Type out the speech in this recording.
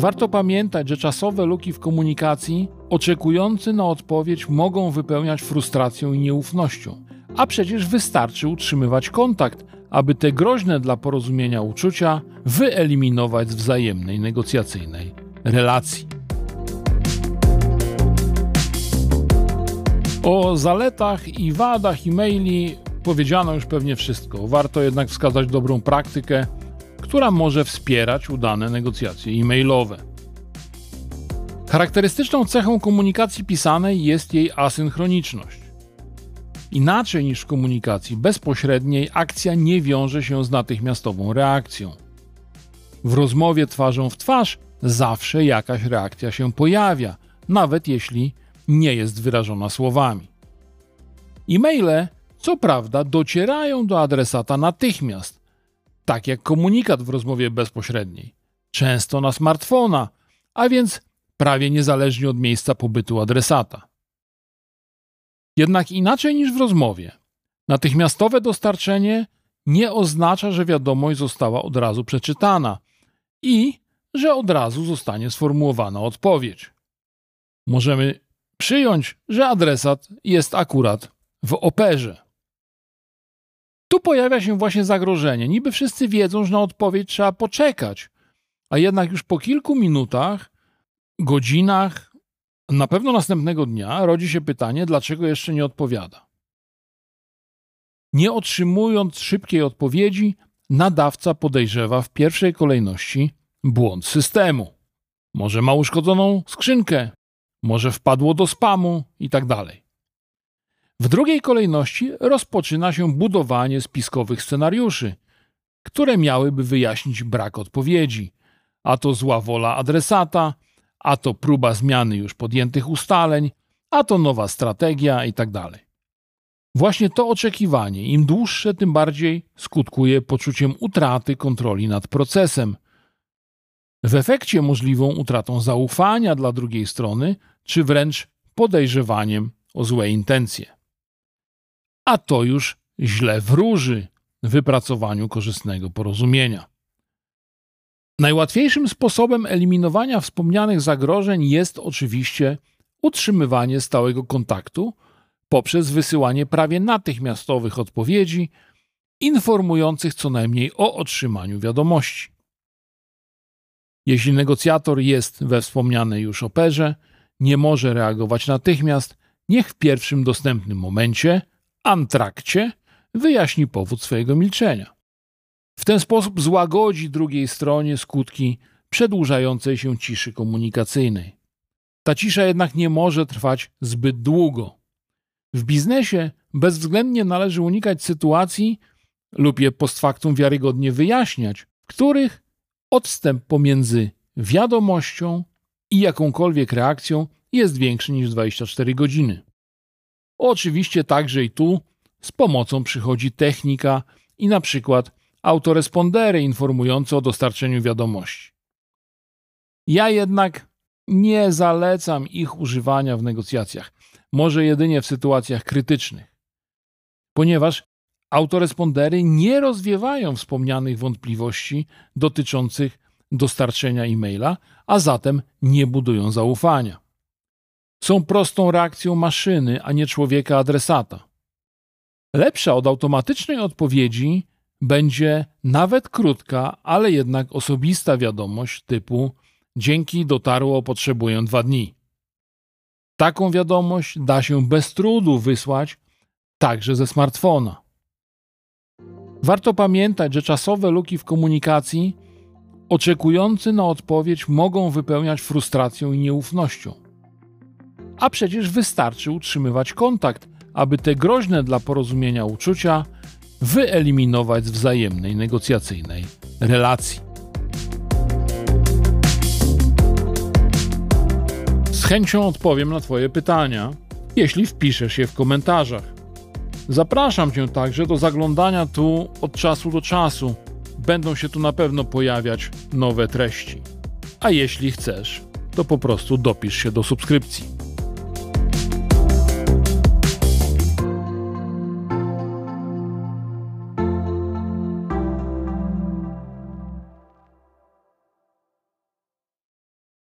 Warto pamiętać, że czasowe luki w komunikacji oczekujący na odpowiedź mogą wypełniać frustracją i nieufnością. A przecież wystarczy utrzymywać kontakt, aby te groźne dla porozumienia uczucia wyeliminować z wzajemnej negocjacyjnej relacji. O zaletach i wadach e-maili powiedziano już pewnie wszystko. Warto jednak wskazać dobrą praktykę, która może wspierać udane negocjacje e-mailowe. Charakterystyczną cechą komunikacji pisanej jest jej asynchroniczność. Inaczej niż w komunikacji bezpośredniej, akcja nie wiąże się z natychmiastową reakcją. W rozmowie twarzą w twarz zawsze jakaś reakcja się pojawia, nawet jeśli nie jest wyrażona słowami. E-maile, co prawda, docierają do adresata natychmiast, tak jak komunikat w rozmowie bezpośredniej, często na smartfona, a więc prawie niezależnie od miejsca pobytu adresata. Jednak inaczej niż w rozmowie, natychmiastowe dostarczenie nie oznacza, że wiadomość została od razu przeczytana i że od razu zostanie sformułowana odpowiedź. Możemy przyjąć, że adresat jest akurat w operze. Tu pojawia się właśnie zagrożenie. Niby wszyscy wiedzą, że na odpowiedź trzeba poczekać, a jednak już po kilku minutach, godzinach, na pewno następnego dnia rodzi się pytanie, dlaczego jeszcze nie odpowiada. Nie otrzymując szybkiej odpowiedzi, nadawca podejrzewa w pierwszej kolejności błąd systemu. Może ma uszkodzoną skrzynkę, może wpadło do spamu itd. W drugiej kolejności rozpoczyna się budowanie spiskowych scenariuszy, które miałyby wyjaśnić brak odpowiedzi, a to zła wola adresata, a to próba zmiany już podjętych ustaleń, a to nowa strategia itd. Właśnie to oczekiwanie, im dłuższe, tym bardziej skutkuje poczuciem utraty kontroli nad procesem. W efekcie możliwą utratą zaufania dla drugiej strony, czy wręcz podejrzewaniem o złe intencje. A to już źle wróży wypracowaniu korzystnego porozumienia. Najłatwiejszym sposobem eliminowania wspomnianych zagrożeń jest oczywiście utrzymywanie stałego kontaktu poprzez wysyłanie prawie natychmiastowych odpowiedzi informujących co najmniej o otrzymaniu wiadomości. Jeśli negocjator jest we wspomnianej już operze, nie może reagować natychmiast, niech w pierwszym dostępnym momencie, antrakcie, wyjaśni powód swojego milczenia. W ten sposób złagodzi drugiej stronie skutki przedłużającej się ciszy komunikacyjnej. Ta cisza jednak nie może trwać zbyt długo. W biznesie bezwzględnie należy unikać sytuacji lub je post factum wiarygodnie wyjaśniać, w których odstęp pomiędzy wiadomością i jakąkolwiek reakcją jest większy niż 24 godziny. Oczywiście także i tu z pomocą przychodzi technika i na przykład autorespondery informujące o dostarczeniu wiadomości. Ja jednak nie zalecam ich używania w negocjacjach, może jedynie w sytuacjach krytycznych, ponieważ autorespondery nie rozwiewają wspomnianych wątpliwości dotyczących dostarczenia e-maila, a zatem nie budują zaufania. Są prostą reakcją maszyny, a nie człowieka adresata. Lepsza od automatycznej odpowiedzi będzie nawet krótka, ale jednak osobista wiadomość typu „Dzięki, dotarło, potrzebuję 2 dni. Taką wiadomość da się bez trudu wysłać także ze smartfona. Warto pamiętać, że czasowe luki w komunikacji oczekujący na odpowiedź mogą wypełniać frustracją i nieufnością. A przecież wystarczy utrzymywać kontakt, aby te groźne dla porozumienia uczucia wyeliminować z wzajemnej negocjacyjnej relacji. Z chęcią odpowiem na Twoje pytania, jeśli wpiszesz je w komentarzach. Zapraszam Cię także do zaglądania tu od czasu do czasu. Będą się tu na pewno pojawiać nowe treści. A jeśli chcesz, to po prostu dopisz się do subskrypcji.